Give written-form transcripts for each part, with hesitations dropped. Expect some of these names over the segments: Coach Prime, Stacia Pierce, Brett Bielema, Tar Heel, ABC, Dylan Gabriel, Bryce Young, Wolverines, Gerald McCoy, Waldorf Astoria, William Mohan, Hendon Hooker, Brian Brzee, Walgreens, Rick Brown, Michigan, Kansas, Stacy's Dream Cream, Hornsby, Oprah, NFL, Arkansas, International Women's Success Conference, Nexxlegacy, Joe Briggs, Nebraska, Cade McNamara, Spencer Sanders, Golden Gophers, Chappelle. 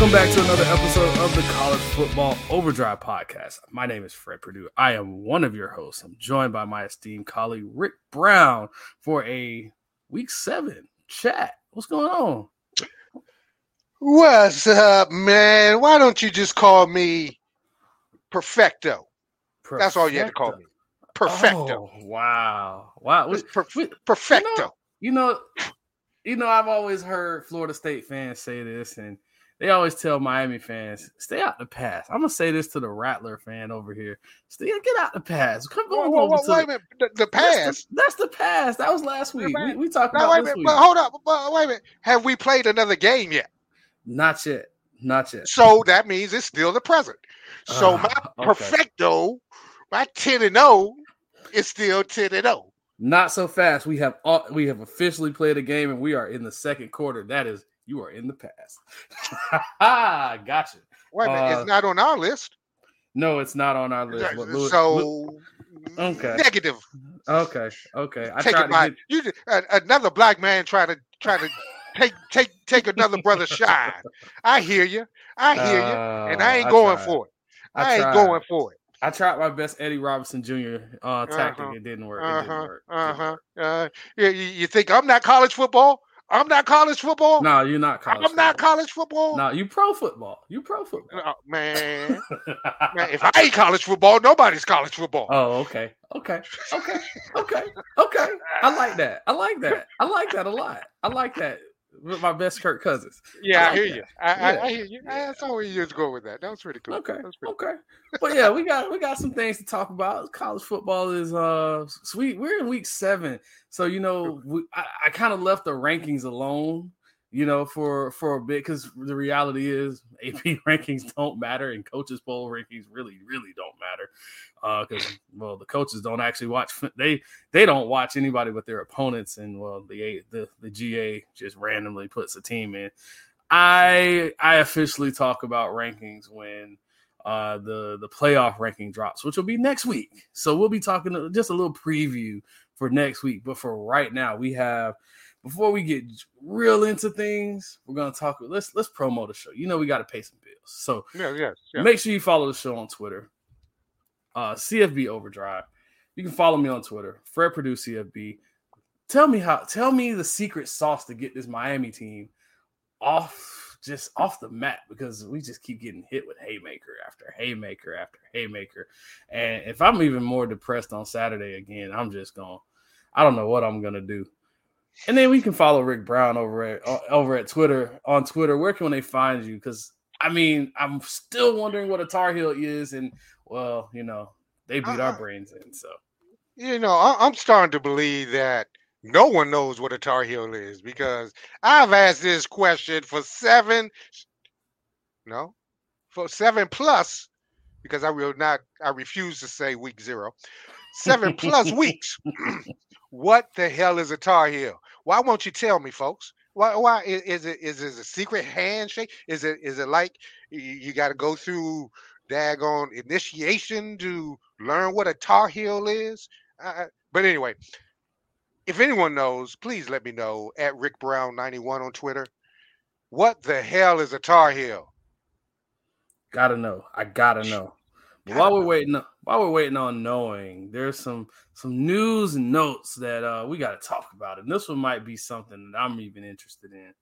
Welcome back to another episode of the College Football Overdrive Podcast. My name is Fred Perdue. I am one of your hosts. I'm joined by my esteemed colleague, Rick Brown, for a Week 7 chat. What's going on? What's up, man? Why don't you just call me Perfecto? That's all you had to call me. Perfecto. Oh, wow. Perfecto. You know, I've always heard Florida State fans say this, and they always tell Miami fans, stay out the pass. I'm going to say this to the Rattler fan over here. Get out the pass. Come on. Wait a minute. The pass? That's the pass. That was last week. We talked about this week. But hold up. But wait a minute. Have we played another game yet? Not yet. So that means it's still the present. So Perfecto, my 10-0 is still 10-0. Not so fast. We have officially played a game, and we are in the second quarter. That is, you are in the past. Gotcha. Wait a minute. It's not on our list. No, it's not on our list. Negative. Okay. Another black man trying to take another brother's shine. I hear you, and I ain't going for it. I tried my best Eddie Robinson Jr. Tactic. It didn't work. You think I'm not college football? I'm not college football. No, you're not college football. I'm not college football. No, you pro football. Oh, man. If I ain't college football, nobody's college football. Oh, okay. I like that a lot. I like that with my best Kirk Cousins. Yeah, I hear you. That's all we used to go with that. That was pretty cool. Okay. But yeah, we got some things to talk about. College football is sweet. We're in week 7, so you know I kind of left the rankings alone, you know, for a bit, because the reality is AP rankings don't matter, and coaches poll rankings really don't matter, because the coaches don't actually watch. They don't watch anybody but their opponents, and the GA just randomly puts a team in. I officially talk about rankings when the playoff ranking drops, which will be next week. So we'll be talking just a little preview for next week, but for right now we have. Before we get real into things, we're going to talk. Let's promo the show. You know we got to pay some bills. So make sure you follow the show on Twitter, CFB Overdrive. You can follow me on Twitter, Fred Perdue CFB. Tell me the secret sauce to get this Miami team off the map, because we just keep getting hit with haymaker after haymaker. And if I'm even more depressed on Saturday again, I don't know what I'm going to do. And then we can follow Rick Brown over at Twitter. On Twitter, where can they find you? Because I'm still wondering what a Tar Heel is, and they beat our brains in. So, I'm starting to believe that no one knows what a Tar Heel is, because I've asked this question for seven plus, because I refuse to say week 0, 7+ weeks. What the hell is a Tar Heel? Why won't you tell me, folks? Why is it a secret handshake? Is it like you got to go through daggone initiation to learn what a Tar Heel is? But anyway, if anyone knows, please let me know at Rick Brown 91 on Twitter. What the hell is a Tar Heel? I gotta know. While we're waiting on knowing, there's some news and notes that we got to talk about, and this one might be something that I'm even interested in.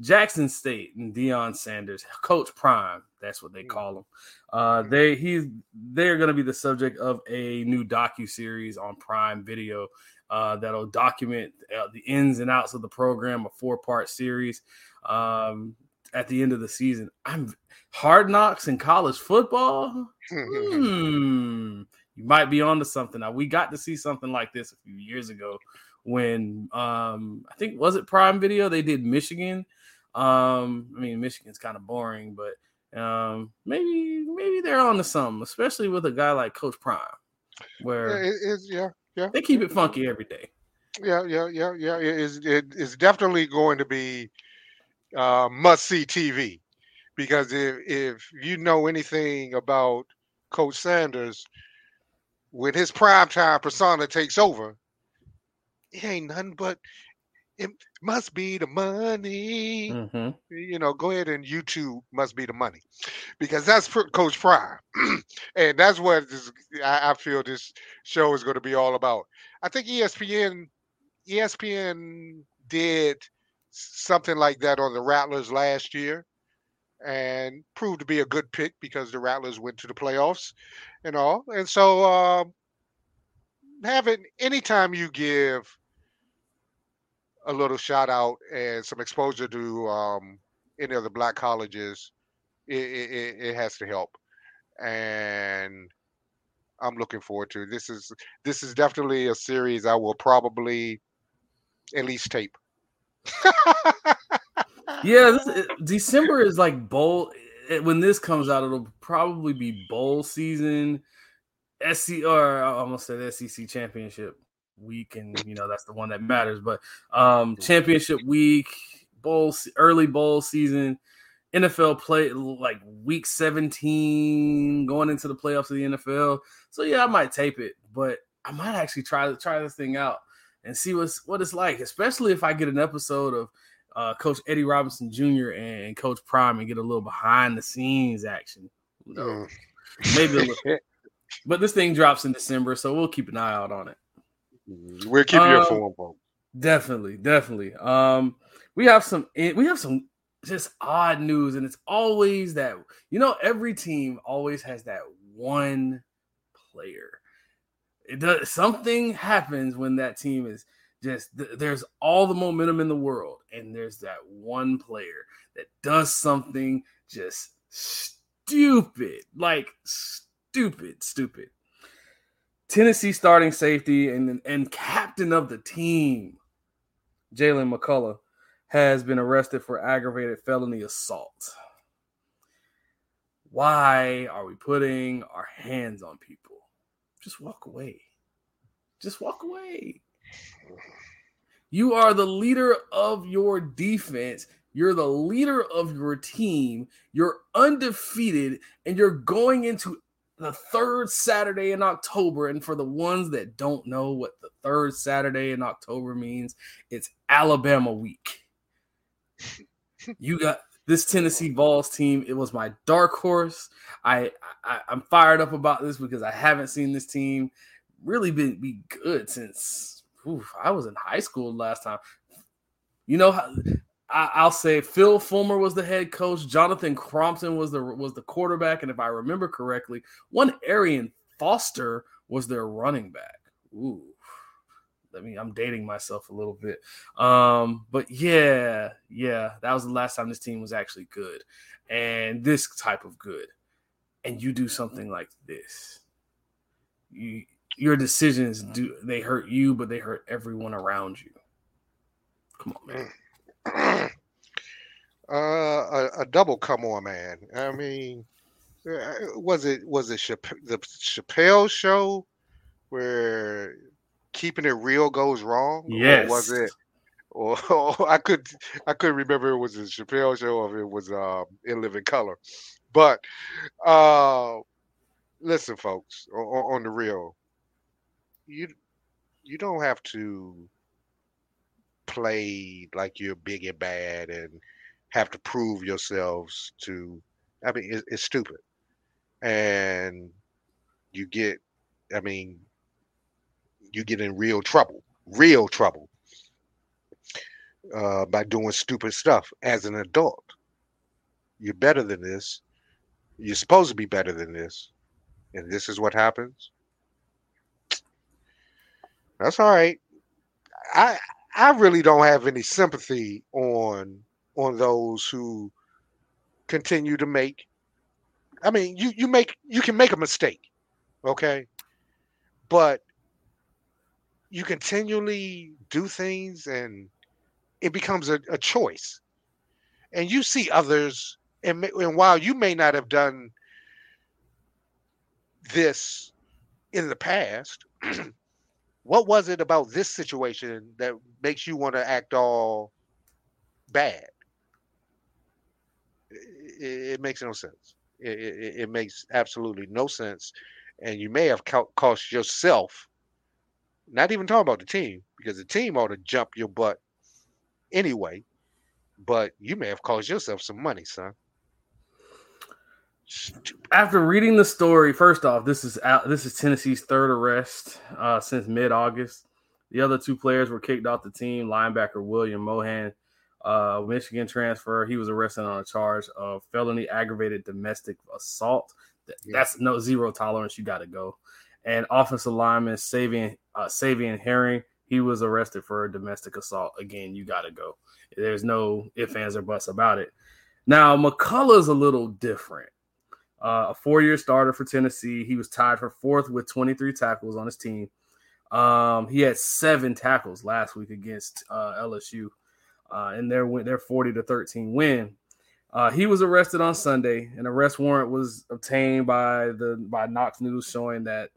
Jackson State and Deion Sanders, Coach Prime, that's what they call him. They're going to be the subject of a new docuseries on Prime Video that'll document the ins and outs of the program, a 4-part series. At the end of the season, I'm hard knocks in college football. You might be onto something. Now, we got to see something like this a few years ago when I think was it Prime Video? They did Michigan. Michigan's kind of boring, but maybe they're onto something, especially with a guy like Coach Prime, where they keep it funky every day. Yeah. It's definitely going to be. Must-see TV, because if you know anything about Coach Sanders, when his primetime persona takes over, it ain't nothing but it must be the money. Mm-hmm. You know, go ahead and YouTube must be the money, because that's for Coach Prime. And that's what this, I feel this show is going to be all about. I think ESPN did something like that on the Rattlers last year and proved to be a good pick because the Rattlers went to the playoffs and all. And so having anytime you give a little shout out and some exposure to any of the black colleges, it has to help. And I'm looking forward to it. This is definitely a series I will probably at least tape. Yeah, December is like bowl. When this comes out, it'll probably be bowl season, SCR. I almost said SEC championship week, and you know that's the one that matters. But championship week, bowl, early bowl season, NFL play like week 17, going into the playoffs of the NFL. So yeah, I might tape it, but I might actually try this thing out and see what it's like, especially if I get an episode of Coach Eddie Robinson Jr. and Coach Prime and get a little behind the scenes action. No. Maybe a little. But this thing drops in December, so we'll keep an eye out on it. We'll keep you informed, folks. Definitely. We have some just odd news, and it's always that, you know, every team always has that one player. Something happens when that team is just there's all the momentum in the world, and there's that one player that does something just stupid, like stupid. Tennessee starting safety and captain of the team, Jalen McCullough, has been arrested for aggravated felony assault. Why are we putting our hands on people? Just walk away. You are the leader of your defense. You're the leader of your team. You're undefeated, and you're going into the third Saturday in October. And for the ones that don't know what the third Saturday in October means, it's Alabama week. You got this Tennessee Vols team. It was my dark horse. I'm fired up about this because I haven't seen this team really be good since I was in high school last time. You know, I'll say Phil Fulmer was the head coach. Jonathan Crompton was the quarterback, and if I remember correctly, one Arian Foster was their running back. Ooh, I'm dating myself a little bit. But yeah, that was the last time this team was actually good, and this type of good. And you do something like this. Your decisions they hurt you, but they hurt everyone around you. Come on, man. A double come on, man. I mean, was it the Chappelle show where keeping it real goes wrong? Yes. Or was it? Or I couldn't remember. It was a Chappelle show, or it was In Living Color. But listen, folks, on the real, you don't have to play like you're big and bad and have to prove yourselves to. I mean, it's stupid, and you get. I mean, you get in real trouble by doing stupid stuff as an adult. You're better than this. You're supposed to be better than this. And this is what happens. That's all right. I really don't have any sympathy on those who continue to make. I mean, you can make a mistake, okay? But you continually do things, and it becomes a choice. And you see others, and while you may not have done this in the past, what was it about this situation that makes you want to act all bad? It makes no sense. It makes absolutely no sense. And you may have cost yourself. Not even talking about the team, because the team ought to jump your butt anyway, but you may have caused yourself some money, son. Stupid. After reading the story, first off, this is Tennessee's third arrest since mid-August. The other two players were kicked off the team. Linebacker William Mohan, Michigan transfer, he was arrested on a charge of felony aggravated domestic assault. That's no zero tolerance. You got to go. And offensive lineman Savian Herring, he was arrested for domestic assault. Again, you got to go. There's no ifs, ands, or buts about it. Now, McCullough's a little different. A four-year starter for Tennessee. He was tied for fourth with 23 tackles on his team. He had 7 tackles last week against LSU in their 40-13 win. He was arrested on Sunday. An arrest warrant was obtained by Knox News showing that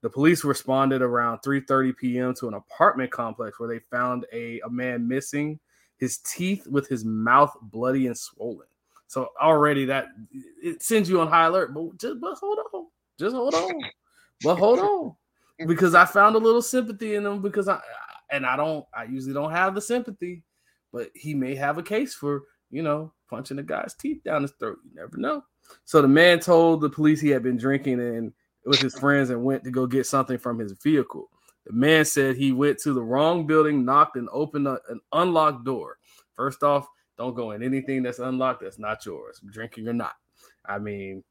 the police responded around 3:30 p.m. to an apartment complex where they found a man missing his teeth with his mouth bloody and swollen. So already that it sends you on high alert, but hold on, because I found a little sympathy in them because I usually don't have the sympathy, but he may have a case for, punching a guy's teeth down his throat. You never know. So the man told the police he had been drinking and with his friends and went to go get something from his vehicle. The man said he went to the wrong building, knocked and opened an unlocked door. First off, don't go in anything that's unlocked that's not yours, drinking or not. I mean,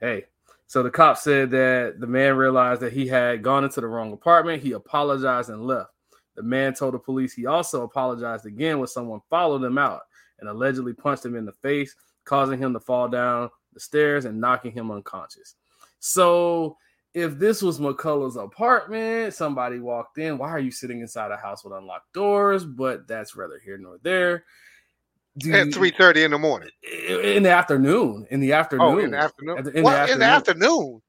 hey. So the cop said that the man realized that he had gone into the wrong apartment. He apologized and left. The man told the police he also apologized again when someone followed him out and allegedly punched him in the face, causing him to fall down the stairs and knocking him unconscious. So if this was McCullough's apartment, somebody walked in. Why are you sitting inside a house with unlocked doors? But that's rather here nor there. At 3:30 in the morning. In the afternoon. Oh, in the afternoon. In the afternoon.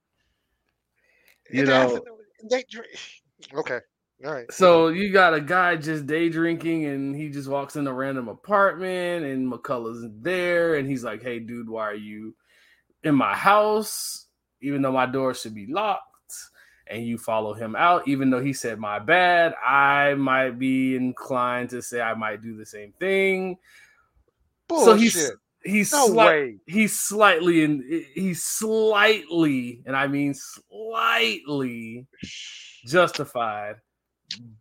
Okay. All right. So you got a guy just day drinking and he just walks in a random apartment and McCullough's there. And he's like, hey, dude, why are you in my house? Even though my door should be locked. And you follow him out, even though he said, my bad. I might be inclined to say I might do the same thing. Bullshit. So he's slightly justified,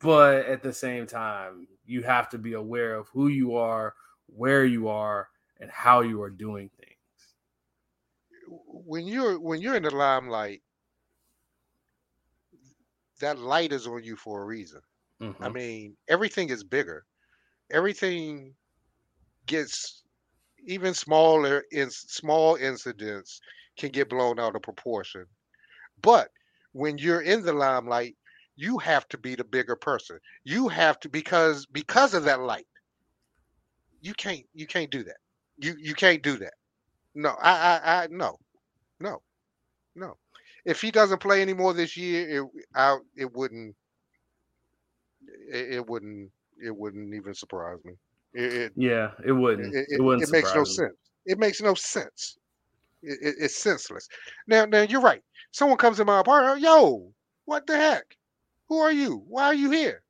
but at the same time, you have to be aware of who you are, where you are, and how you are doing things. When you're in the limelight, that light is on you for a reason. Mm-hmm. I mean, everything is bigger. Everything gets even smaller in small incidents can get blown out of proportion. But when you're in the limelight, you have to be the bigger person. You have to, because of that light, you can't do that. You can't do that. No. If he doesn't play anymore this year, it wouldn't even surprise me. It wouldn't. It makes no sense. It's senseless. Now, you're right. Someone comes in my apartment. Yo, what the heck? Who are you? Why are you here?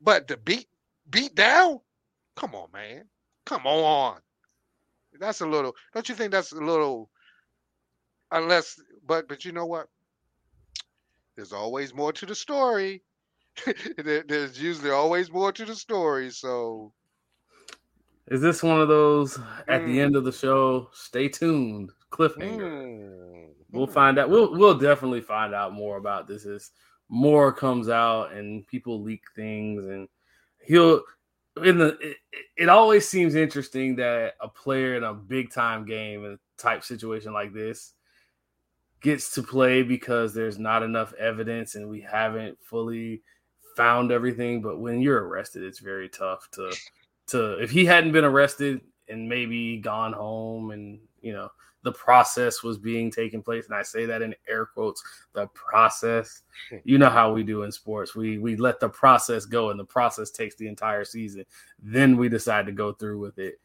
But the beat down? Come on, man. Come on. That's a little. Don't you think that's a little? Unless, but you know what? There's always more to the story. There's usually always more to the story. So, is this one of those at the end of the show? Stay tuned, cliffhanger. We'll find out. We'll definitely find out more about this as more comes out and people leak things. And it always seems interesting that a player in a big time game and type situation like this gets to play because there's not enough evidence and we haven't fully found everything. But when you're arrested, it's very tough to if he hadn't been arrested and maybe gone home and, the process was being taken place. And I say that in air quotes, the process, how we do in sports. We let the process go and the process takes the entire season. Then we decide to go through with it.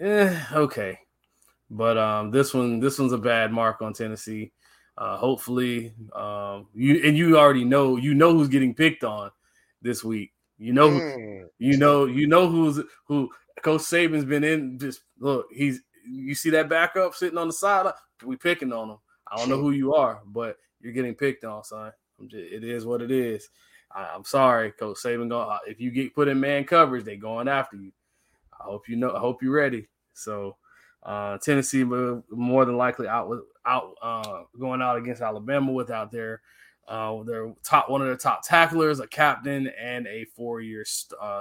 Okay. But this one's a bad mark on Tennessee. Hopefully, you already know who's getting picked on this week. You know who Coach Saban's been in. Just look, you see that backup sitting on the side. We picking on him. I don't know who you are, but you're getting picked on, son. It is what it is. I'm sorry, Coach Saban. If you get put in man coverage, they're going after you. I hope you know. I hope you're ready. So Tennessee more than likely going out against Alabama without their top tacklers, a captain, and a 4-year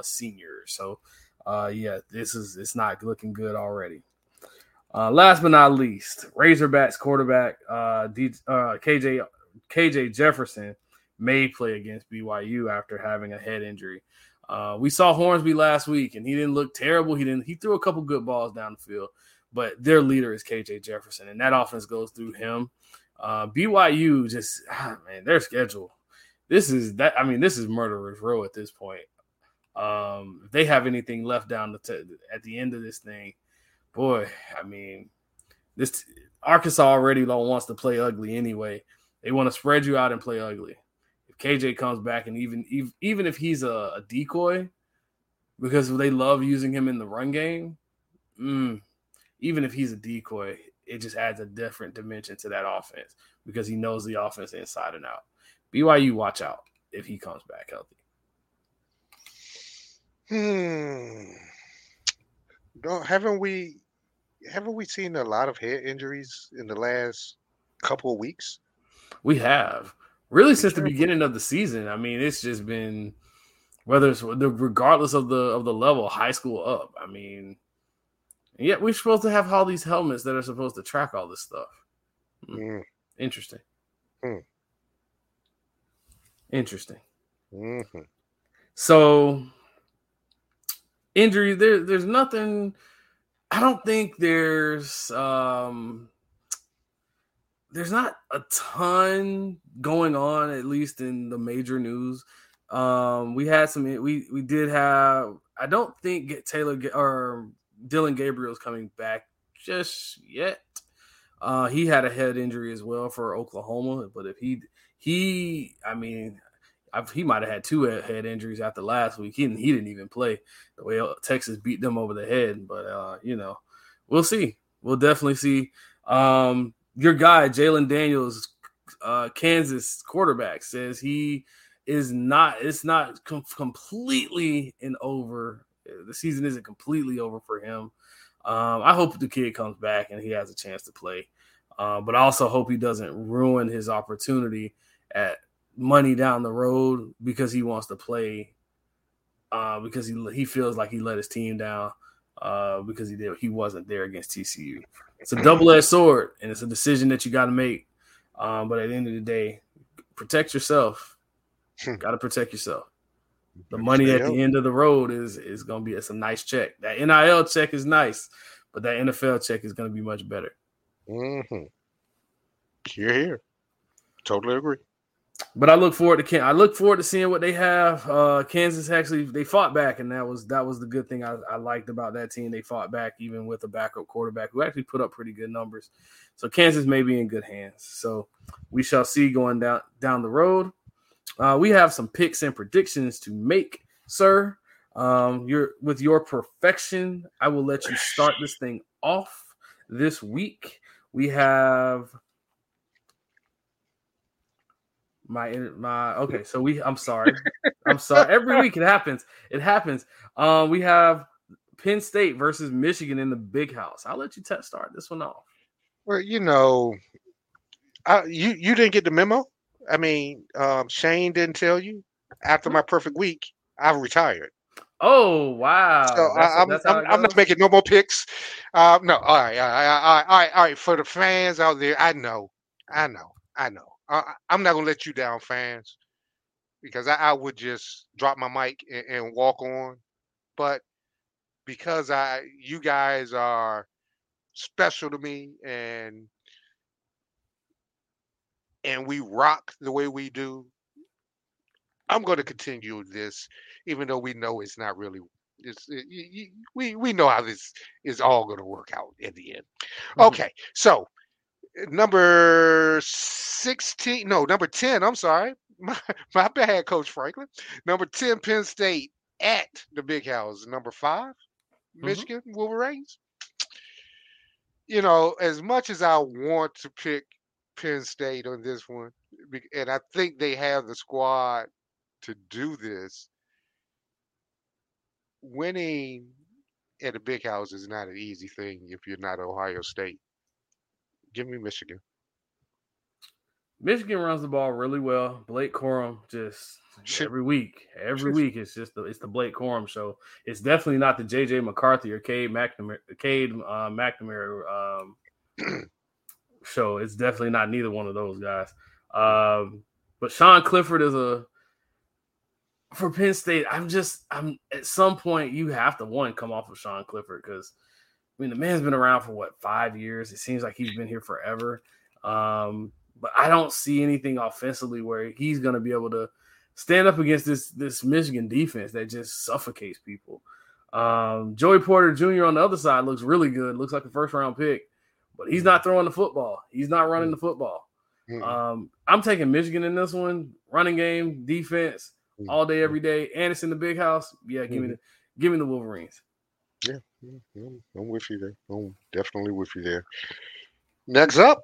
senior. So it's not looking good already. Last but not least, Razorbacks quarterback KJ Jefferson may play against BYU after having a head injury. We saw Hornsby last week, and he didn't look terrible. He threw a couple good balls down the field, but their leader is KJ Jefferson, and that offense goes through him. BYU their schedule. This is murderer's row at this point. If they have anything left down at the end of this thing, boy, this Arkansas already wants to play ugly anyway. They want to spread you out and play ugly. If KJ comes back, and even if he's a decoy, because they love using him in the run game, even if he's a decoy, it just adds a different dimension to that offense because he knows the offense inside and out. BYU, watch out if he comes back healthy. Haven't we seen a lot of head injuries in the last couple of weeks? We have. Really since the beginning of the season. It's just been regardless of the level, high school up. And yet we're supposed to have all these helmets that are supposed to track all this stuff. Interesting. Interesting. Mm-hmm. So injury, there's nothing. I don't think there's not a ton going on, at least in the major news. I don't think Dylan Gabriel's coming back just yet. He had a head injury as well for Oklahoma, but if he might have had two head injuries after last week. He didn't even play the way Texas beat them over the head. But we'll see. We'll definitely see. Your guy Jalon Daniels, Kansas quarterback, says he is not. It's not completely and over. The season isn't completely over for him. I hope the kid comes back and he has a chance to play. But I also hope he doesn't ruin his opportunity at money down the road because he wants to play, because he feels like he let his team down because he wasn't there against TCU. It's a double-edged sword, and it's a decision that you got to make. But at the end of the day, protect yourself. Got to protect yourself. The money at the end of the road is going to be – it's a nice check. That NIL check is nice, but that NFL check is going to be much better. Mm-hmm. You're here. Totally agree. But I look forward to seeing what they have. Kansas actually they fought back, and that was the good thing I liked about that team. They fought back even with a backup quarterback who actually put up pretty good numbers. So Kansas may be in good hands. So we shall see going down the road. We have some picks and predictions to make, sir. With your perfection, I will let you start this thing off this week. We have. I'm sorry. Every week it happens. We have Penn State versus Michigan in the Big House. I'll let you start this one off. Well, you didn't get the memo. Shane didn't tell you. After my perfect week, I retired. Oh wow! So I'm not making no more picks. No, all right. For the fans out there, I know. I'm not going to let you down, fans, because I would just drop my mic and walk on. But because you guys are special to me and we rock the way we do, I'm going to continue this, even though we know it's not really – we know how this is all going to work out in the end. Mm-hmm. Okay, so – number 10, I'm sorry. My bad, Coach Franklin. Number 10, Penn State at the Big House, number 5, Michigan Wolverines. You know, as much as I want to pick Penn State on this one, and I think they have the squad to do this, winning at the Big House is not an easy thing if you're not Ohio State. Give me Michigan. Michigan runs the ball really well. Blake Corum just every week it's the Blake Corum show. It's definitely not the J.J. McCarthy or Cade McNamara show. It's definitely not neither one of those guys. But Sean Clifford is for Penn State. I'm at some point you have to come off of Sean Clifford because I mean the man's been around for 5 years. It seems like he's been here forever. But I don't see anything offensively where he's going to be able to stand up against this Michigan defense that just suffocates people. Joey Porter Jr. on the other side looks really good. Looks like a first-round pick, but he's not throwing the football. He's not running the football. I'm taking Michigan in this one. Running game, defense, all day, every day. And it's in the Big House. Yeah, give me the Wolverines. Yeah, I'm with you there. I'm definitely with you there. Next up.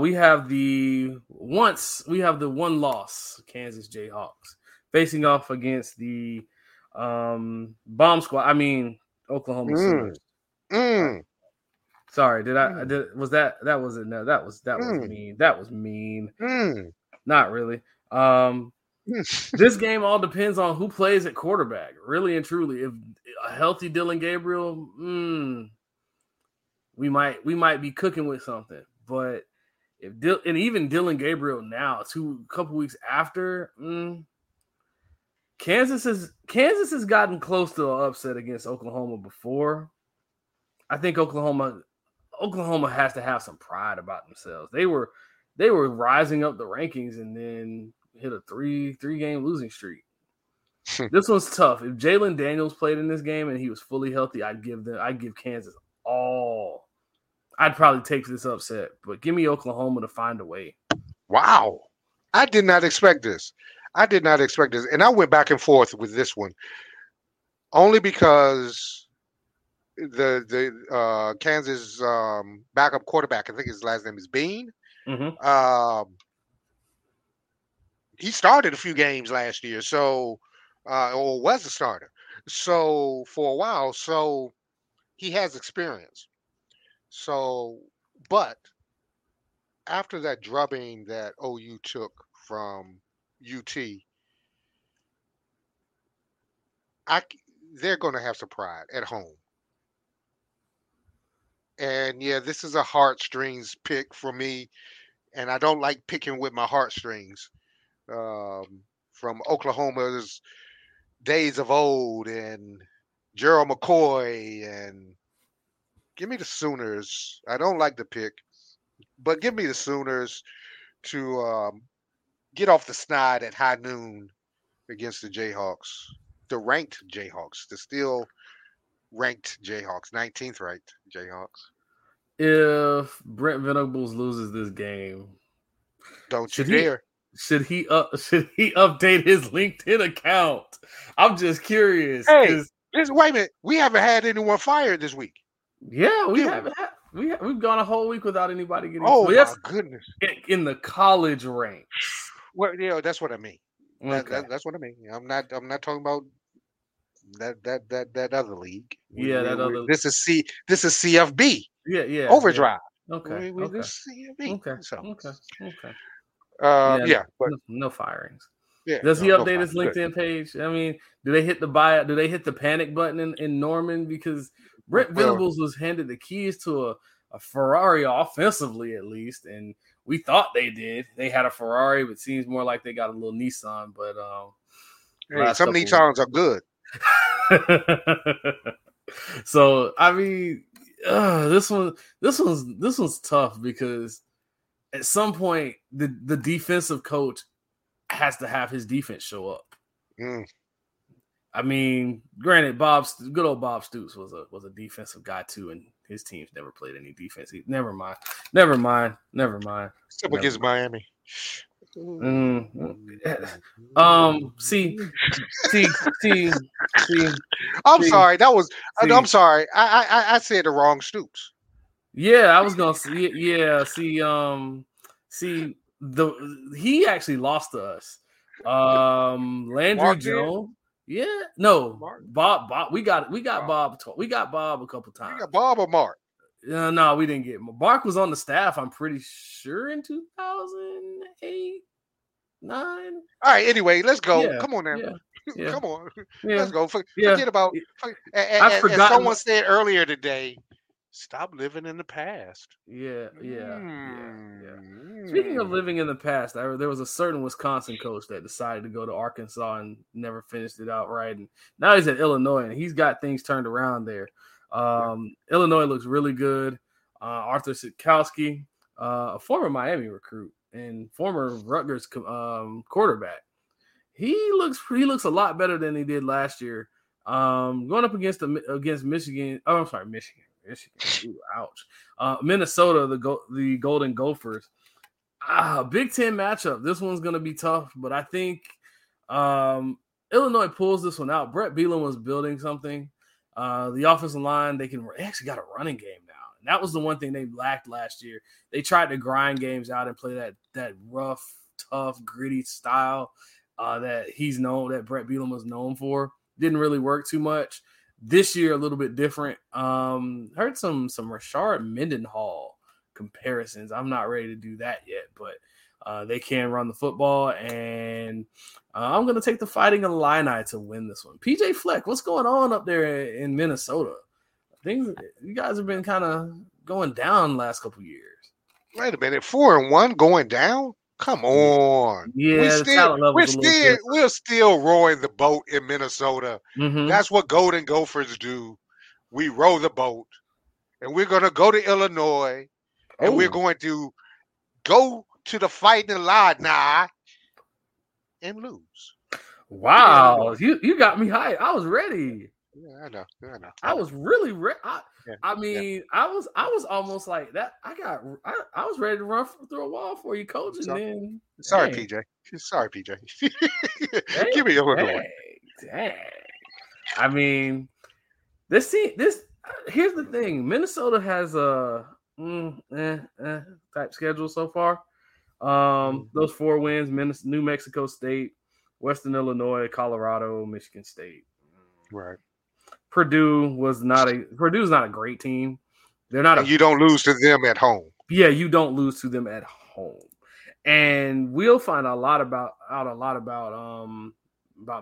We have the one loss Kansas Jayhawks facing off against the bomb squad. I mean Oklahoma State. Sorry, That was mean. Not really. This game all depends on who plays at quarterback, really and truly. If a healthy Dylan Gabriel, we might be cooking with something, but even Dylan Gabriel now, a couple weeks after, Kansas has gotten close to an upset against Oklahoma before. I think Oklahoma has to have some pride about themselves. They were rising up the rankings and then hit a three game losing streak. This one's tough. If Jalon Daniels played in this game and he was fully healthy, I'd give Kansas all. I'd probably take this upset, but give me Oklahoma to find a way. Wow. I did not expect this. And I went back and forth with this one only because the Kansas backup quarterback, I think his last name is Bean. He started a few games last year, or was a starter. So for a while, he has experience. So, but after that drubbing that OU took from UT, they're going to have some pride at home. And yeah, this is a heartstrings pick for me, and I don't like picking with my heartstrings from Oklahoma's days of old and Gerald McCoy and. Give me the Sooners. I don't like the pick, but give me the Sooners to get off the snide at high noon against the Jayhawks, the ranked Jayhawks, the still ranked Jayhawks, 19th ranked Jayhawks. If Brent Venables loses this game, don't you dare. Should he update his LinkedIn account? I'm just curious. Hey, wait a minute. We haven't had anyone fired this week. Yeah, we've gone a whole week without anybody getting. Oh my goodness! In the college ranks. Well, yeah, that's what I mean. Okay. That's what I mean. I'm not talking about that other league. League. This is CFB. Yeah. Overdrive. Yeah. Okay. This CFB. Okay. But no firings. Yeah, Does he update his LinkedIn page? I mean, do they hit the buyout? Do they hit the panic button in Norman? Because Brent Venables was handed the keys to a Ferrari offensively, at least, and we thought they did. They had a Ferrari, but it seems more like they got a little Nissan. But some Nissans are good. So I mean, this one's tough because at some point the defensive coach has to have his defense show up. I mean, granted, good old Bob Stoops was a defensive guy too, and his team's never played any defense. Never mind. Except against Miami. I'm sorry. I said the wrong Stoops. Yeah, I was gonna see. Yeah, he actually lost to us. Landry Mark Jones. Did? Yeah, no, Mark. Bob. We got Bob. We got Bob a couple times. We got Bob or Mark. No, we didn't get him. Mark was on the staff, I'm pretty sure, in 2008, 9. All right, anyway, let's go. Yeah, come on now. Yeah. Come on. Yeah. Let's go. Forget about – as someone said earlier today, stop living in the past. Yeah. Speaking of living in the past, there was a certain Wisconsin coach that decided to go to Arkansas and never finished it out right. And now he's at Illinois, and he's got things turned around there. Illinois looks really good. Arthur Sitkowski, a former Miami recruit and former Rutgers quarterback, he looks a lot better than he did last year. Going up against Michigan. Oh, I'm sorry, Michigan. Ooh, ouch. Minnesota, the Golden Gophers. Big Ten matchup. This one's going to be tough, but I think Illinois pulls this one out. Brett Bielema was building something. The offensive line, they actually got a running game now. And that was the one thing they lacked last year. They tried to grind games out and play that rough, tough, gritty style that Brett Bielema was known for. Didn't really work too much. This year, a little bit different. Heard some Rashard Mendenhall comparisons. I'm not ready to do that yet, but they can run the football, and I'm going to take the Fighting Illini to win this one. PJ Fleck, what's going on up there in Minnesota? You guys have been kind of going down the last couple of years. Wait a minute, 4-1 going down? Come on. Yeah, we're still rowing the boat in Minnesota. Mm-hmm. That's what Golden Gophers do. We row the boat, and we're going to go to Illinois, and we're going to go to the Fighting Illini and lose. Wow, you got me hyped. I was ready. Yeah, I know. I was really ready. I was almost like that. I was ready to run through a wall for you, coach. And then, sorry, PJ. Give me a little one. Dang. I mean, here's the thing. Minnesota has a type schedule so far. Those 4 wins: New Mexico State, Western Illinois, Colorado, Michigan State. Right. Purdue's not a great team. You don't lose to them at home. Yeah, you don't lose to them at home, and we'll find out a lot about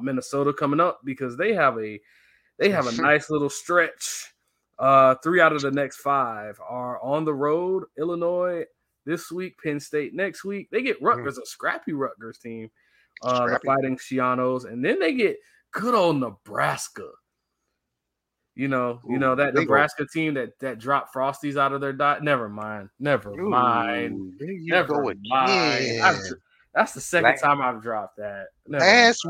Minnesota coming up, because they have a nice little stretch. 3 out of the next 5 are on the road. Illinois this week, Penn State next week. They get Rutgers, a scrappy Rutgers team, the Fighting Chianos, and then they get good old Nebraska. You know that Nebraska team that dropped Frosties out of their diet. Never mind. Never mind. That's the second time I've dropped that. Last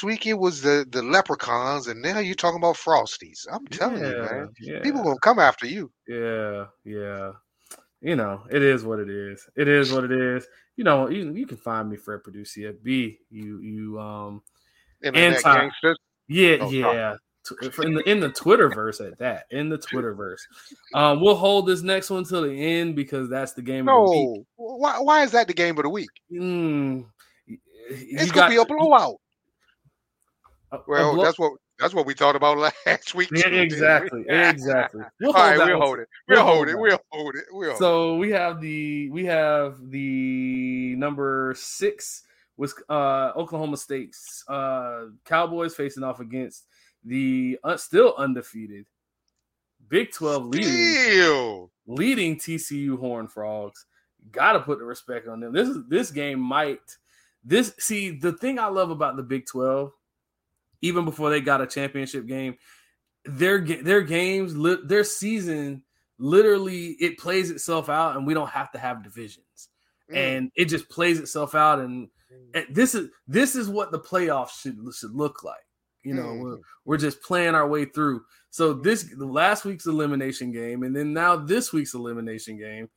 week it was the Leprechauns, and now you're talking about Frosties. I'm telling you, man. Yeah. People gonna come after you. Yeah. You know, it is what it is. You know, you can find me, Fred Perdue, CFB. You anti gangsters. Yeah. In the Twitterverse at that. We'll hold this next one till the end, because that's the game of the week. Why is that the game of the week? It's going to be a blowout. That's what we talked about last week. Yeah, exactly. We'll hold it. So we have the number 6 was Oklahoma State's Cowboys facing off against the still undefeated Big 12 leading TCU Horned Frogs. Got to put the respect on them. The thing I love about the Big 12, even before they got a championship game, their season literally it plays itself out, and we don't have to have divisions, and it just plays itself out. And this is what the playoffs should look like. You know, we're just playing our way through. So last week's elimination game, and then now this week's elimination game,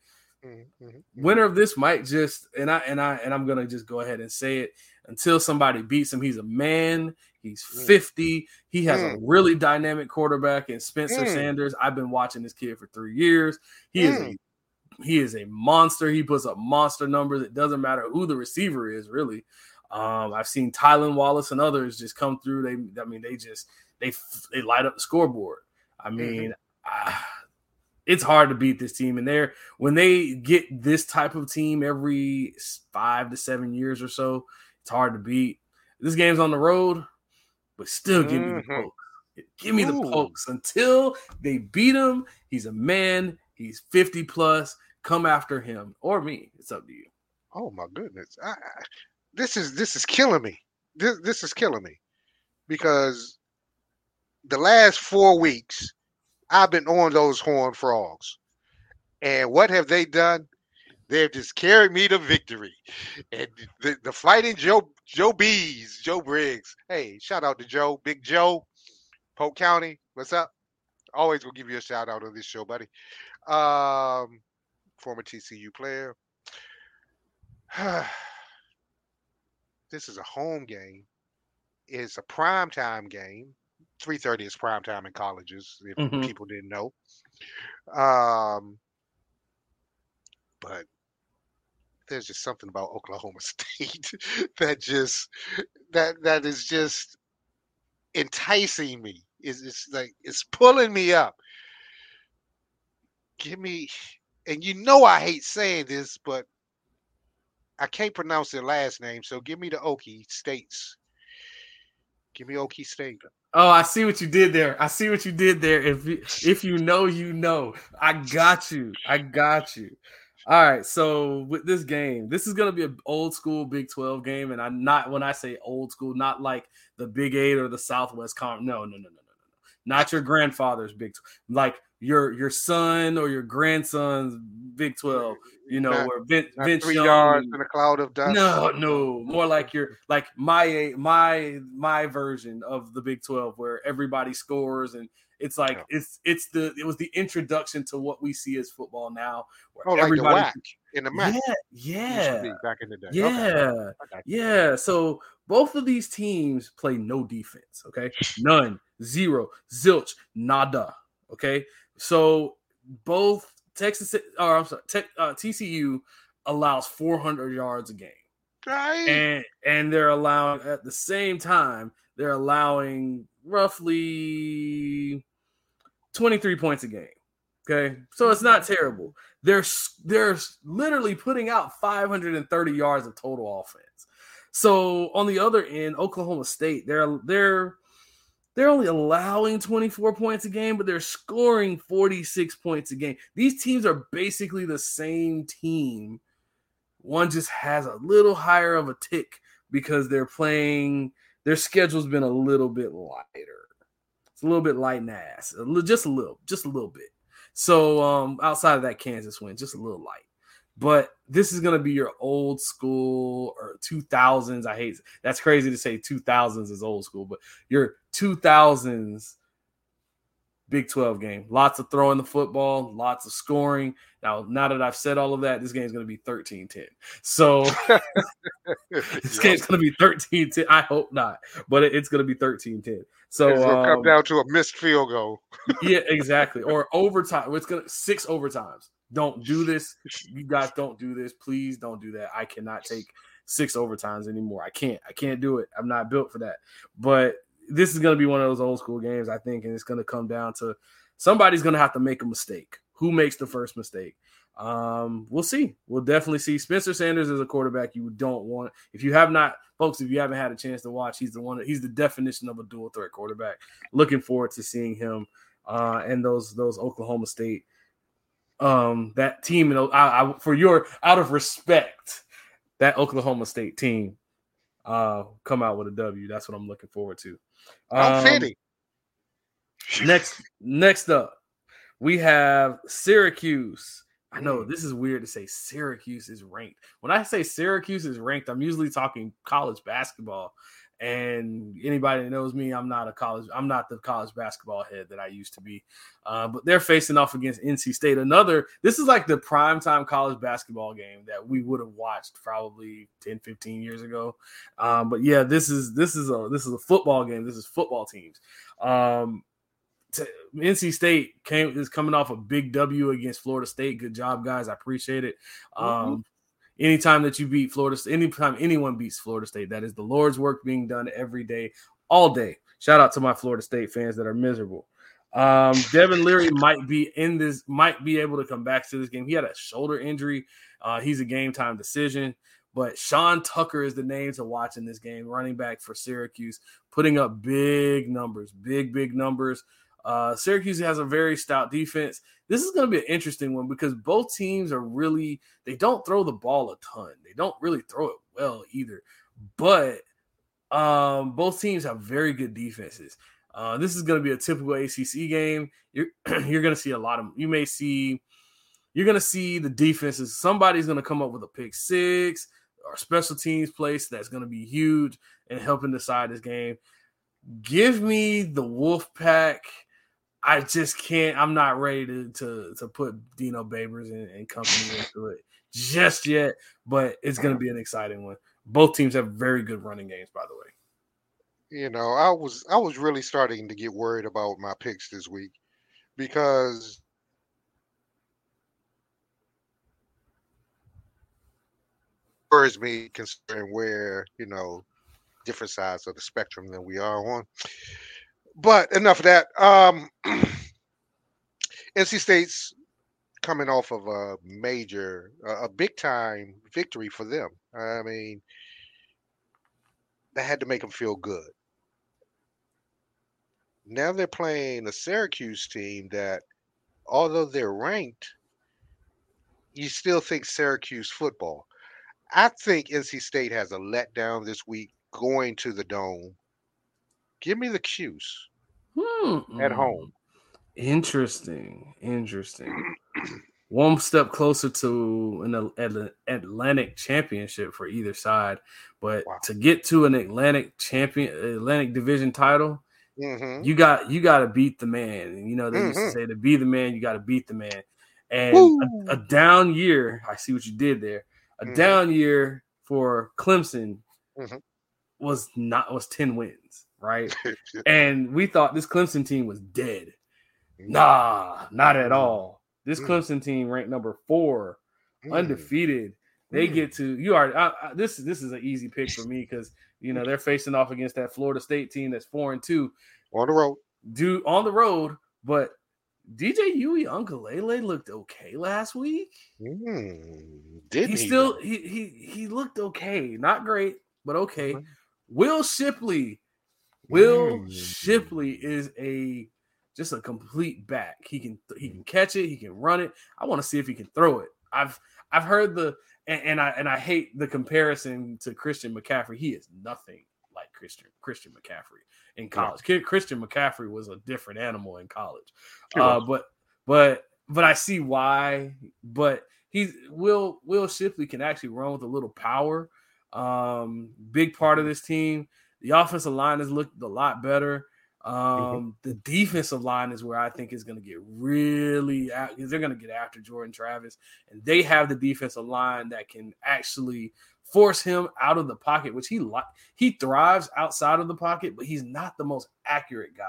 Winner of this might just, and I'm gonna just go ahead and say it, until somebody beats him. He's a man. He's 50. He has a really dynamic quarterback in Spencer Sanders. I've been watching this kid for 3 years. He is a monster. He puts up monster numbers. It doesn't matter who the receiver is, really. I've seen Tylan Wallace and others just come through. They light up the scoreboard. I mean, it's hard to beat this team. And when they get this type of team every 5 to 7 years or so, it's hard to beat. This game's on the road, but still give me the pokes. Give me the pokes until they beat him. He's a man. He's 50 plus. Come after him or me. It's up to you. Oh my goodness! This is killing me. This is killing me because the last 4 weeks I've been on those Horned Frogs, and what have they done? They've just carried me to victory. And the fighting Joe Briggs. Hey, shout out to Joe, Big Joe, Polk County. What's up? Always will give you a shout out on this show, buddy. Former TCU player. This is a home game. It's a primetime game. 3:30 is primetime in colleges, if people didn't know. But there's just something about Oklahoma State that is just enticing me. It's like it's pulling me up. Give me, and I hate saying this, but I can't pronounce their last name, so give me the Okie States. Give me Okie State. Oh, I see what you did there. If you know, I got you. All right, so with this game, this is going to be an old school Big 12 game, and when I say old school, not like the Big 8 or the Southwest Conference. No. Not your grandfather's Big 12. Like your son or your grandson's Big 12. Where Vince 3 yards in a cloud of dust. No, more like my version of the Big 12, where everybody scores and. It's like it was the introduction to what we see as football now. Where everybody like the MAC. Yeah. Back in the day. Yeah. So both of these teams play no defense. Okay, none, zero, zilch, nada. Okay, so both TCU allows 400 yards a game, right? And they're allowing at the same time roughly 23 points a game. Okay, so it's not terrible. They're literally putting out 530 yards of total offense. So on the other end, Oklahoma State, they're only allowing 24 points a game, but they're scoring 46 points a game. These teams are basically the same team. One just has a little higher of a tick because they're playing. Their schedule's been a little bit lighter. It's a little bit light and ass. Just a little bit. So outside of that Kansas win, just a little light. But this is going to be your old school or 2000s. I hate it. That's crazy to say 2000s is old school, but your 2000s Big 12 game. Lots of throwing the football, lots of scoring. Now that I've said all of that, this game's going to be 13-10. So this game's going to be 13-10. I hope not, but it's going to be 13-10. So it's going to come down to a missed field goal. Yeah, exactly. Or overtime. It's going to 6 overtimes. Don't do this. You guys don't do this. Please don't do that. I cannot take 6 overtimes anymore. I can't do it. I'm not built for that. But this is going to be one of those old school games, I think, and it's going to come down to somebody's going to have to make a mistake. Who makes the first mistake? We'll see. We'll definitely see. Spencer Sanders is a quarterback you don't want. If you haven't had a chance to watch, he's the definition of a dual threat quarterback. Looking forward to seeing him and those Oklahoma State that team. And out of respect, that Oklahoma State team come out with a W. That's what I'm looking forward to. Next up, we have Syracuse. I know this is weird to say Syracuse is ranked. When I say Syracuse is ranked, I'm usually talking college basketball. And anybody that knows me, I'm not the college basketball head that I used to be. But they're facing off against NC State. This is like the primetime college basketball game that we would have watched probably 10, 15 years ago. But yeah, this is a football game. This is football teams. NC State is coming off a big W against Florida State. Good job, guys. I appreciate it. Anytime that you beat Florida State, anytime anyone beats Florida State, that is the Lord's work being done every day, all day. Shout out to my Florida State fans that are miserable. Devin Leary might be able to come back to this game. He had a shoulder injury. He's a game time decision. But Sean Tucker is the name to watch in this game, running back for Syracuse, putting up big numbers. Syracuse has a very stout defense. This is going to be an interesting one because both teams are really – they don't throw the ball a ton. They don't really throw it well either. But both teams have very good defenses. This is going to be a typical ACC game. You're going to see a lot of – you're going to see the defenses. Somebody's going to come up with a pick six or special teams play that's going to be huge and helping decide this game. Give me the Wolfpack. I just can't. I'm not ready to put Dino Babers and company into it just yet, but it's going to be an exciting one. Both teams have very good running games, by the way. You know, I was really starting to get worried about my picks this week because it worries me considering where, you know, different sides of the spectrum than we are on. But enough of that. NC State's coming off of a big-time victory for them. I mean, that had to make them feel good. Now they're playing a Syracuse team that, although they're ranked, you still think Syracuse football. I think NC State has a letdown this week going to the Dome. Give me the Qs at home. Interesting. One step closer to an Atlantic championship for either side, but to get to an Atlantic division title, you got to beat the man. You know, they used to say to be the man, you got to beat the man. And a down year, I see what you did there. A down year for Clemson was 10 wins, right? And we thought this Clemson team was dead. Nah, not at all. This Clemson team ranked number 4, undefeated. They get to you are this is an easy pick for me because you know they're facing off against that Florida State team that's 4-2 on the road. But DJ Uwe Uiagalelei looked okay last week. He looked okay, not great, but okay. Will Shipley is just a complete back. He can catch it. He can run it. I want to see if he can throw it. I've heard I hate the comparison to Christian McCaffrey. He is nothing like Christian McCaffrey in college. Yeah. Christian McCaffrey was a different animal in college. But I see why. But Will Shipley can actually run with a little power. Big part of this team. The offensive line has looked a lot better. The defensive line is where I think is going to get really – they're going to get after Jordan Travis, and they have the defensive line that can actually force him out of the pocket, which he thrives outside of the pocket, but he's not the most accurate guy.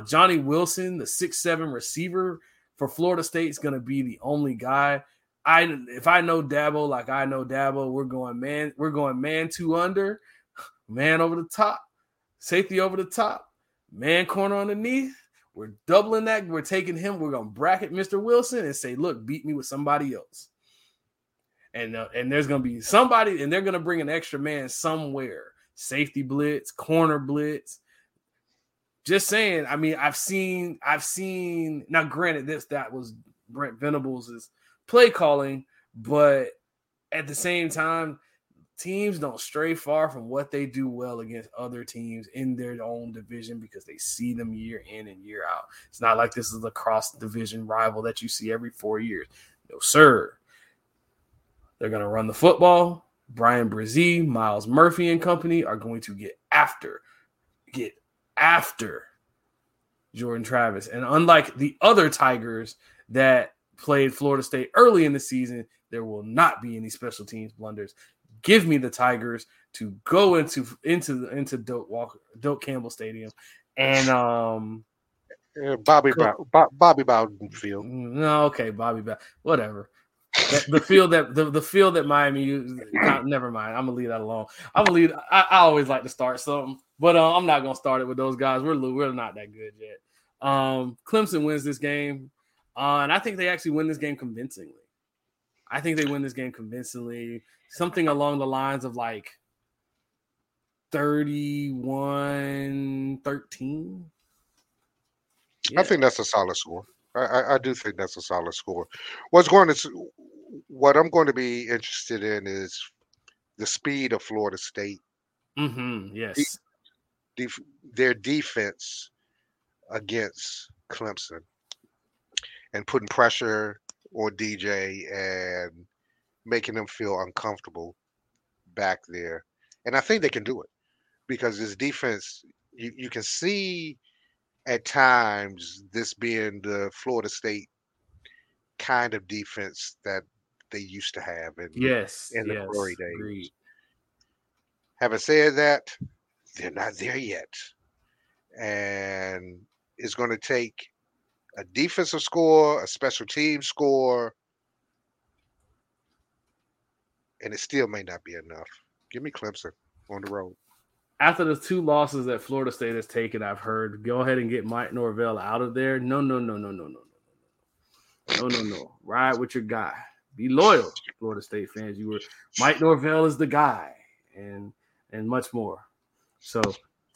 Johnny Wilson, the 6'7" receiver for Florida State, is going to be the only guy. If I know Dabo like I know Dabo, we're going man 2 under. Man over the top, safety over the top, man corner underneath. We're doubling that. We're taking him. We're going to bracket Mr. Wilson and say, look, beat me with somebody else. And there's going to be somebody, and they're going to bring an extra man somewhere. Safety blitz, corner blitz. Just saying. I mean, I've seen – now, granted, that was Brent Venables' play calling, but at the same time, teams don't stray far from what they do well against other teams in their own division because they see them year in and year out. It's not like this is a cross-division rival that you see every 4 years. No, sir. They're going to run the football. Brian Brzee, Miles Murphy and company are going to get get after Jordan Travis. And unlike the other Tigers that played Florida State early in the season, there will not be any special teams blunders. Give me the Tigers to go into Doak Campbell Stadium and Bobby Bowden Field. No, okay, Bobby Bowden. Whatever. The field that Miami used. Never mind. I'm gonna leave that alone. I always like to start something, but I'm not gonna start it with those guys. We're not that good yet. Clemson wins this game, and I think they actually win this game convincingly. Something along the lines of like 31-13. Yeah. I think that's a solid score. I do think that's a solid score. What I'm going to be interested in is the speed of Florida State. Mm-hmm, yes. Their defense against Clemson and putting pressure on DJ and making them feel uncomfortable back there. And I think they can do it because this defense, you can see at times this being the Florida State kind of defense that they used to have in the glory days. Agreed. Having said that, they're not there yet. And it's going to take a defensive score, a special team score, and it still may not be enough. Give me Clemson on the road. After the two losses that Florida State has taken, I've heard, go ahead and get Mike Norvell out of there. No. Ride with your guy. Be loyal, Florida State fans. You were Mike Norvell is the guy, and much more. So,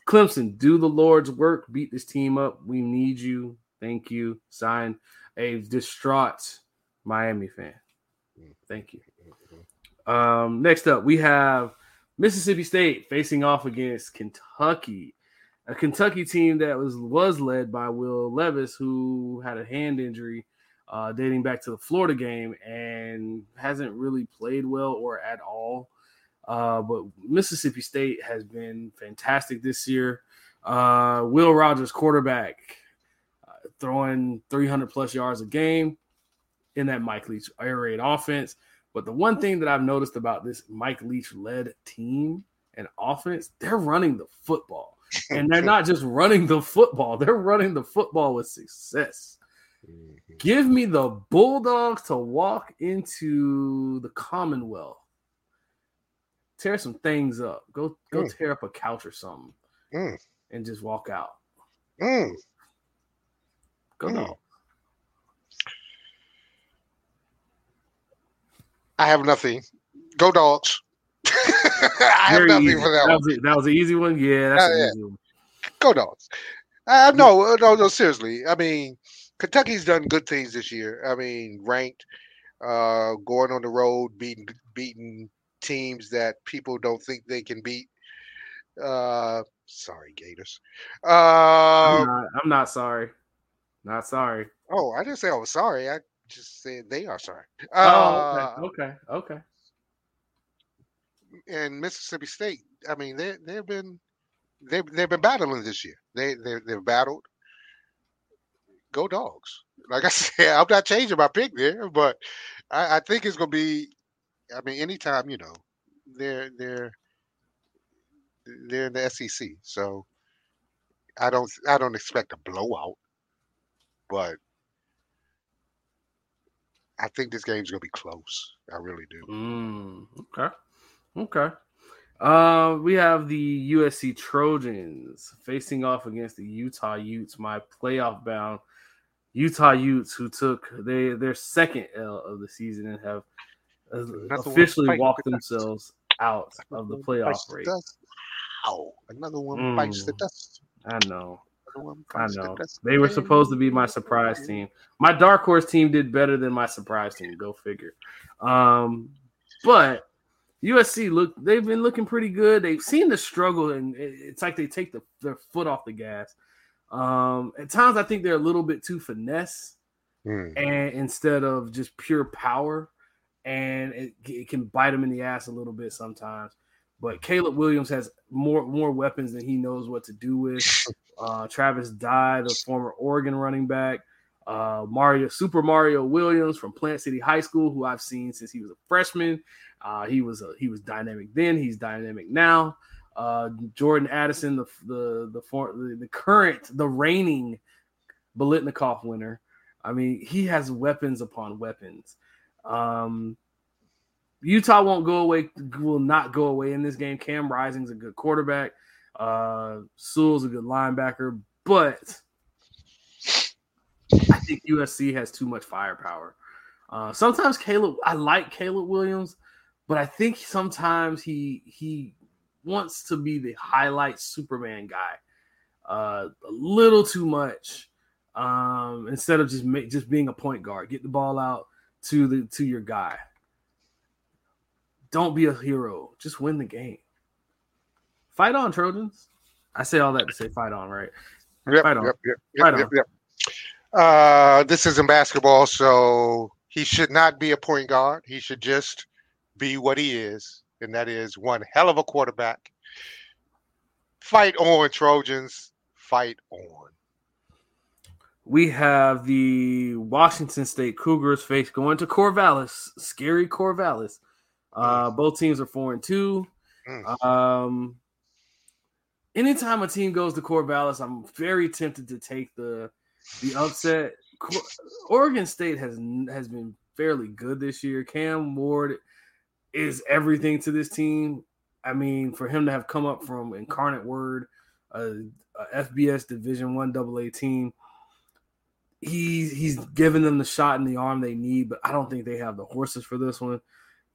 Clemson, do the Lord's work. Beat this team up. We need you. Thank you. Signed a distraught Miami fan. Thank you. Next up, we have Mississippi State facing off against Kentucky, a Kentucky team that was led by Will Levis, who had a hand injury dating back to the Florida game and hasn't really played well or at all. But Mississippi State has been fantastic this year. Will Rogers, quarterback, throwing 300-plus yards a game in that Mike Leach air raid offense. But the one thing that I've noticed about this Mike Leach-led team and offense, they're running the football. And they're not just running the football. They're running the football with success. Mm-hmm. Give me the Bulldogs to walk into the Commonwealth. Tear some things up. Go tear up a couch or something and just walk out. Go on. I have nothing. Go Dogs. I have nothing for that one. That was an easy one? Yeah, that's an easy one. Go Dogs. No, seriously. I mean, Kentucky's done good things this year. I mean, ranked, going on the road, beating teams that people don't think they can beat. Sorry, Gators. I'm not sorry. Not sorry. Oh, I didn't say I was sorry. I just said they are sorry. Okay. And Mississippi State, I mean, they've been battling this year. They've battled. Go Dogs! Like I said, I'm not changing my pick there, but I think it's going to be. I mean, anytime they're in the SEC, so I don't expect a blowout, but I think this game's going to be close. I really do. Okay. We have the USC Trojans facing off against the Utah Utes, my playoff-bound Utah Utes, who took their second L of the season and have officially walked themselves out of the playoff race. Wow. Another one bites the dust. I know. They were supposed to be my surprise team. My dark horse team did better than my surprise team. Go figure. But USC, they've been looking pretty good. They've seen the struggle, and it's like they take their foot off the gas. At times, I think they're a little bit too finesse and instead of just pure power, and it can bite them in the ass a little bit sometimes. But Caleb Williams has more weapons than he knows what to do with. Travis Dye, the former Oregon running back. Super Mario Williams from Plant City High School, who I've seen since he was a freshman. He was dynamic then. He's dynamic now. Jordan Addison, the reigning Biletnikoff winner. I mean, he has weapons upon weapons. Utah will not go away in this game. Cam Rising's a good quarterback. Sewell's a good linebacker, but I think USC has too much firepower. Sometimes I like Caleb Williams, but I think sometimes he wants to be the highlight Superman guy a little too much instead of just being a point guard. Get the ball out to your guy. Don't be a hero. Just win the game. Fight on, Trojans. I say all that to say fight on, right? Yep, fight on. Yep. This isn't basketball, so he should not be a point guard. He should just be what he is, and that is one hell of a quarterback. Fight on, Trojans. Fight on. We have the Washington State Cougars face going to Corvallis. Scary Corvallis. Both teams are 4-2. Anytime a team goes to Corvallis, I'm very tempted to take the upset. Oregon State has been fairly good this year. Cam Ward is everything to this team. I mean, for him to have come up from Incarnate Word, a FBS Division I AA team, he's given them the shot in the arm they need, but I don't think they have the horses for this one.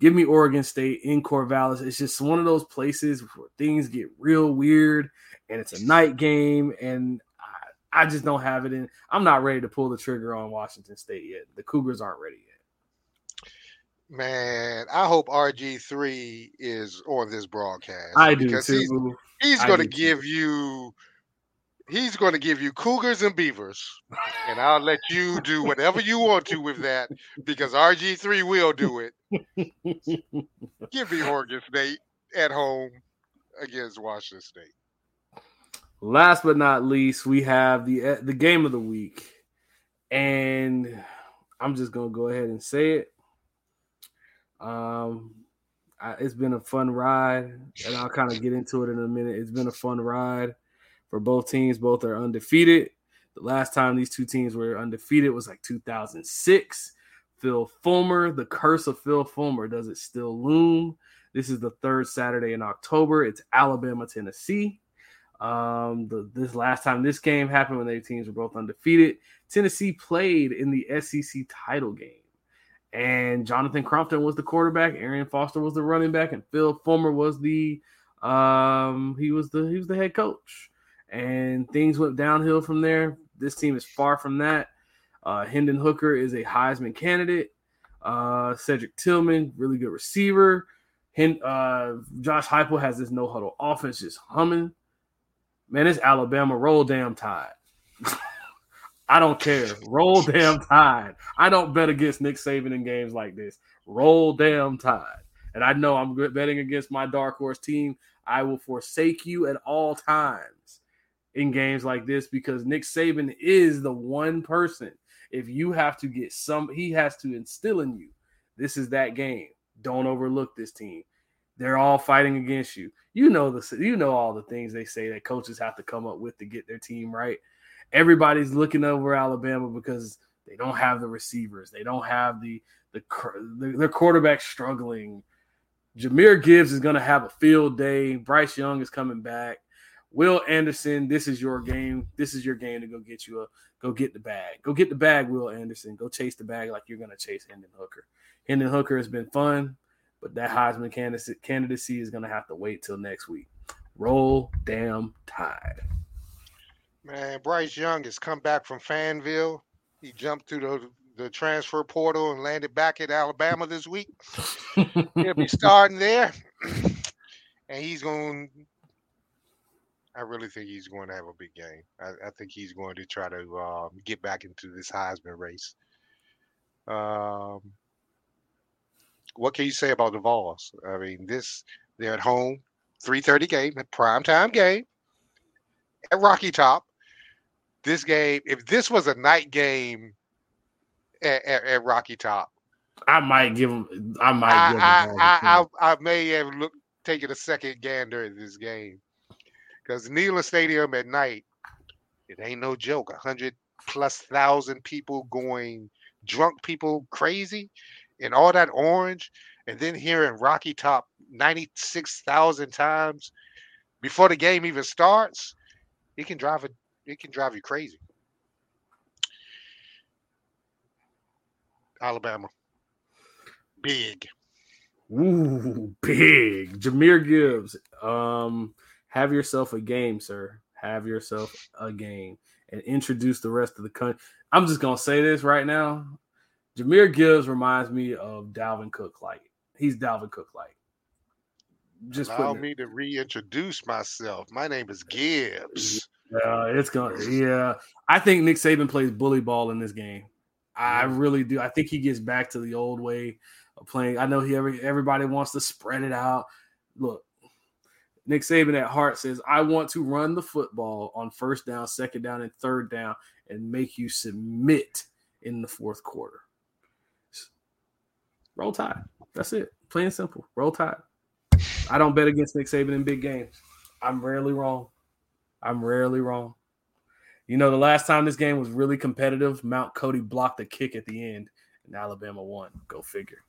Give me Oregon State in Corvallis. It's just one of those places where things get real weird, and it's a night game, and I just don't have it in. I'm not ready to pull the trigger on Washington State yet. The Cougars aren't ready yet. Man, I hope RG3 is on this broadcast. I do, too. He's going to give you Cougars and Beavers, and I'll let you do whatever you want to with that because RG3 will do it. Give me Oregon State at home against Washington State. Last but not least, we have the game of the week, and I'm just going to go ahead and say it. It's been a fun ride, and I'll kind of get into it in a minute. It's been a fun ride. For both teams, both are undefeated. The last time these two teams were undefeated was like 2006. Phil Fulmer, the curse of Phil Fulmer, does it still loom? This is the third Saturday in October. It's Alabama, Tennessee. This last time this game happened when their teams were both undefeated, Tennessee played in the SEC title game. And Jonathan Crompton was the quarterback, Arian Foster was the running back, and Phil Fulmer was the head coach. And things went downhill from there. This team is far from that. Hendon Hooker is a Heisman candidate. Cedric Tillman, really good receiver. Josh Heupel has this no-huddle offense just humming. Man, it's Alabama. Roll damn tide. I don't care. Roll damn tide. I don't bet against Nick Saban in games like this. Roll damn tide. And I know I'm betting against my dark horse team. I will forsake you at all times in games like this because Nick Saban is the one person. If you have to get he has to instill in you, this is that game. Don't overlook this team. They're all fighting against you. You know all the things they say that coaches have to come up with to get their team right. Everybody's looking over Alabama because they don't have the receivers. They don't have their quarterback struggling. Jahmyr Gibbs is going to have a field day. Bryce Young is coming back. Will Anderson, this is your game. This is your game to go get the bag. Go get the bag, Will Anderson. Go chase the bag like you're going to chase Hendon Hooker. Hendon Hooker has been fun, but that Heisman candidacy is going to have to wait till next week. Roll damn tide. Man, Bryce Young has come back from Fanville. He jumped through the transfer portal and landed back at Alabama this week. He'll be starting there. And I really think he's going to have a big game. I think he's going to try to get back into this Heisman race. What can you say about the Vols? I mean, they're at home. 3:30 game, a primetime game at Rocky Top. This game, if this was a night game at Rocky Top, I might give him. I may have taken a second gander at this game, because Neyland Stadium at night, it ain't no joke. 100,000+ people going drunk, people crazy, and all that orange, and then hearing Rocky Top 96,000 times before the game even starts, it can drive you crazy. Alabama. Big. Ooh, big. Jahmyr Gibbs, have yourself a game, sir. Have yourself a game and introduce the rest of the country. I'm just going to say this right now. Jahmyr Gibbs reminds me of Dalvin Cook. Like, he's Dalvin Cook. Like, just allow me to reintroduce myself. My name is Gibbs. Yeah. I think Nick Saban plays bully ball in this game. I really do. I think he gets back to the old way of playing. I know everybody wants to spread it out. Look, Nick Saban at heart says, I want to run the football on first down, second down, and third down and make you submit in the fourth quarter. Roll Tide. That's it. Plain and simple. Roll Tide. I don't bet against Nick Saban in big games. I'm rarely wrong. You know, the last time this game was really competitive, Mount Cody blocked a kick at the end, and Alabama won. Go figure.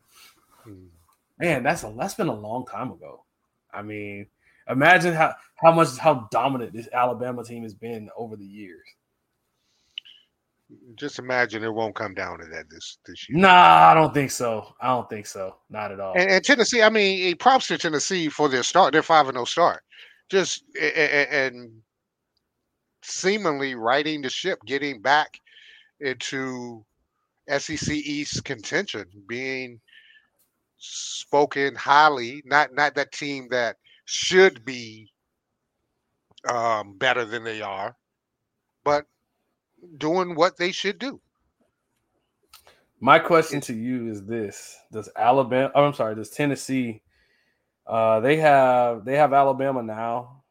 Man, that's been a long time ago. I mean, imagine how dominant this Alabama team has been over the years. Just imagine it won't come down to that this year. Nah, I don't think so. Not at all. And Tennessee, I mean, props to Tennessee for their start. Their 5-0 start. Just and seemingly righting the ship, getting back into SEC East contention, being spoken highly, not that team that should be better than they are, but doing what they should do. My question to you is this: does Tennessee they have Alabama now,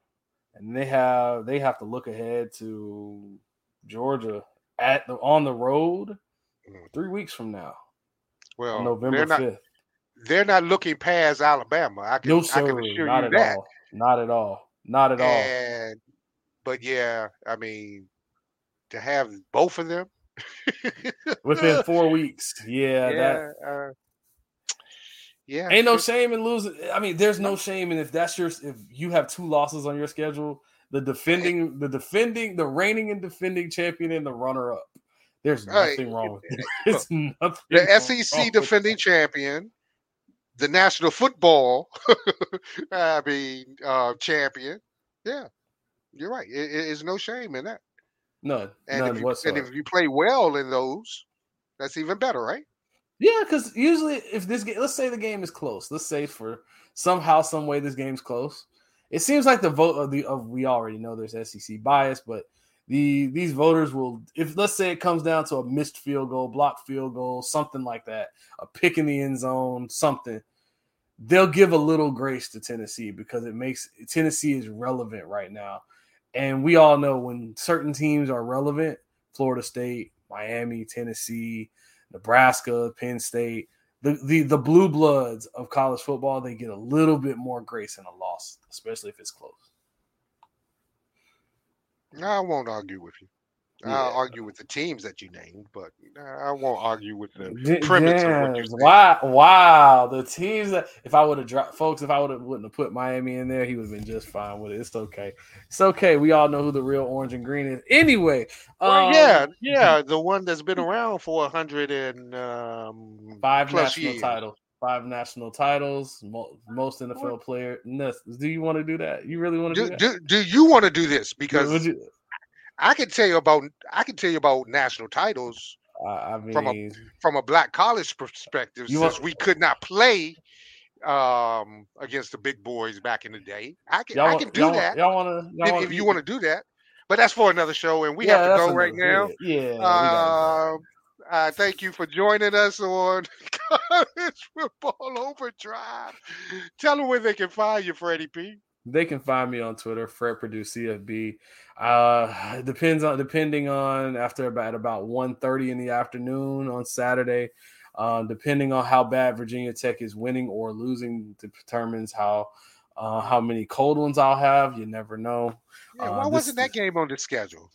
and they have to look ahead to Georgia on the road 3 weeks from now. Well, November 5th. They're not looking past Alabama. I can assure you that. Not at all. But yeah, I mean, to have both of them within 4 weeks. Yeah, ain't no shame in losing. I mean, there's no shame in if you have two losses on your schedule, the reigning and defending champion and the runner-up. There's nothing wrong with it. There's nothing. The SEC defending champion, the National Football champion. Yeah, you're right. It's no shame in that. None whatsoever. And if you play well in those, that's even better, right? Yeah, because usually if this game, let's say the game is close. Let's say for somehow, some way, this game's close. It seems like the vote we already know there's SEC bias, but these voters will, if let's say it comes down to a missed field goal, blocked field goal, something like that, a pick in the end zone, something, they'll give a little grace to Tennessee because it makes Tennessee is relevant right now. And we all know when certain teams are relevant, Florida State, Miami, Tennessee, Nebraska, Penn State, the blue bloods of college football, they get a little bit more grace in a loss, especially if it's close. No, I won't argue with you. Yeah. I'll argue with the teams that you named, but I won't argue with the premise of what you said. Wow. The teams that – if I wouldn't have put Miami in there, he would have been just fine with it. It's okay. We all know who the real orange and green is. Anyway. The one that's been around for 105 national years. Titles. 5 national titles, most NFL player. Do you want to do that? You really want to do that? Do you want to do this? Because I can tell you about national titles. I mean, from a black college perspective, since we could not play against the big boys back in the day. I can do that. If you want to do that, but that's for another show, and we have to go right now. Yeah. Thank you for joining us on College Football Overdrive. Tell them where they can find you, Freddie P. They can find me on Twitter, Fred Perdue CFB. Depending on after about 1:30 in the afternoon on Saturday, depending on how bad Virginia Tech is winning or losing determines how many cold ones I'll have. You never know. Yeah, why wasn't that game on the schedule?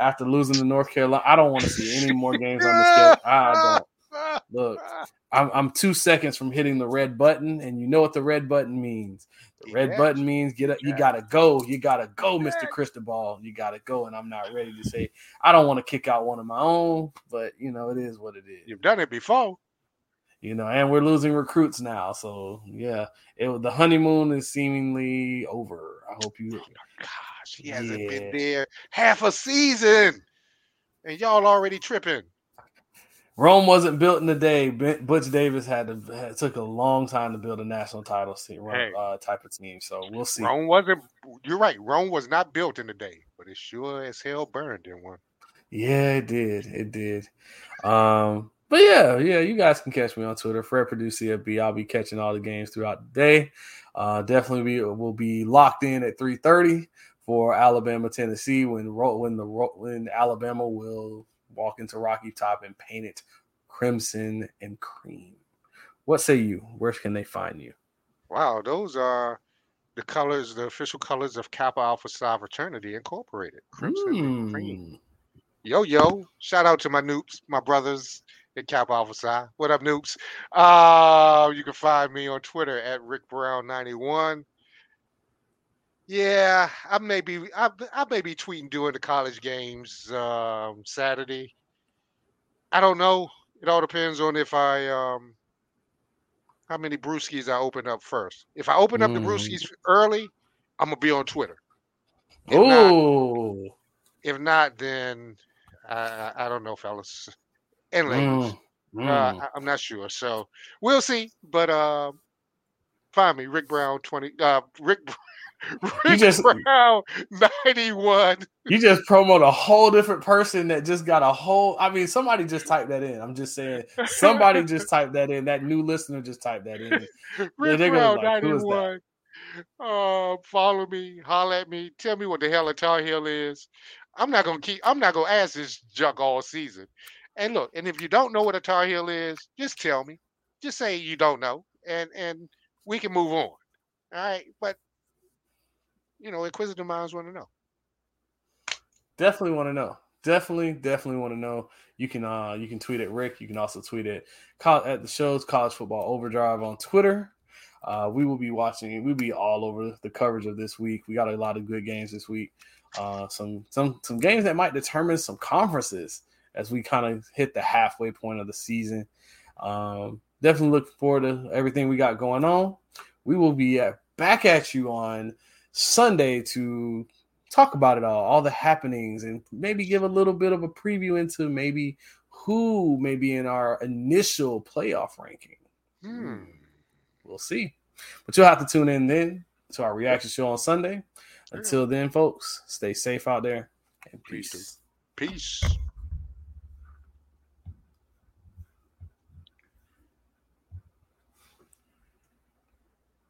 After losing to North Carolina, I don't want to see any more games on the schedule. I don't. Look, I'm 2 seconds from hitting the red button, and you know what the red button means. The red button means get up. You gotta go. You gotta go, Mr. Cristobal. You gotta go. And I'm not ready to say I don't want to kick out one of my own, but you know it is what it is. You've done it before. You know, and we're losing recruits now. So, yeah, the honeymoon is seemingly over. I hope you. Oh, my gosh. He hasn't been there half a season. And y'all already tripping. Rome wasn't built in a day. Butch Davis took a long time to build a national title type of team. So, we'll see. Rome wasn't. You're right. Rome was not built in a day, but it sure as hell burned in one. Yeah, it did. It did. But yeah, you guys can catch me on Twitter, Fred Perdue CFB. I'll be catching all the games throughout the day. Definitely will be locked in at 3:30 for Alabama, Tennessee when Alabama will walk into Rocky Top and paint it crimson and cream. What say you? Where can they find you? Wow, those are the colors, the official colors of Kappa Alpha Psi Fraternity Incorporated, crimson and cream. Yo, shout out to my noobs, my brothers. Cap Officer. What up, noobs? You can find me on Twitter at Rick Brown 91. Yeah, I may be tweeting during the college games Saturday. I don't know. It all depends on if I how many brewskis I open up first. If I open up the brewskis early, I'm gonna be on Twitter. If not, then I don't know, fellas. And ladies, I'm not sure, so we'll see. But find me, Rick Brown 20. Brown 91. You just promote a whole different person that just got a whole. I mean, somebody just typed that in. I'm just saying, somebody just typed that in. That new listener just typed that in. Rick Brown 91. Follow me, holler at me, tell me what the hell a Tar Heel is. I'm not gonna ask this junk all season. And look, and if you don't know what a Tar Heel is, just tell me. Just say you don't know, and we can move on. All right? But, you know, inquisitive minds want to know. Definitely want to know. Definitely want to know. You can tweet at Rick. You can also tweet at the show's College Football Overdrive on Twitter. We will be watching it. We'll be all over the coverage of this week. We got a lot of good games this week. Some games that might determine some conferences as we kind of hit the halfway point of the season. Definitely looking forward to everything we got going on. We will be back at you on Sunday to talk about it all the happenings, and maybe give a little bit of a preview into maybe who may be in our initial playoff ranking. We'll see. But you'll have to tune in then to our reaction show on Sunday. Until then, folks, stay safe out there, and peace.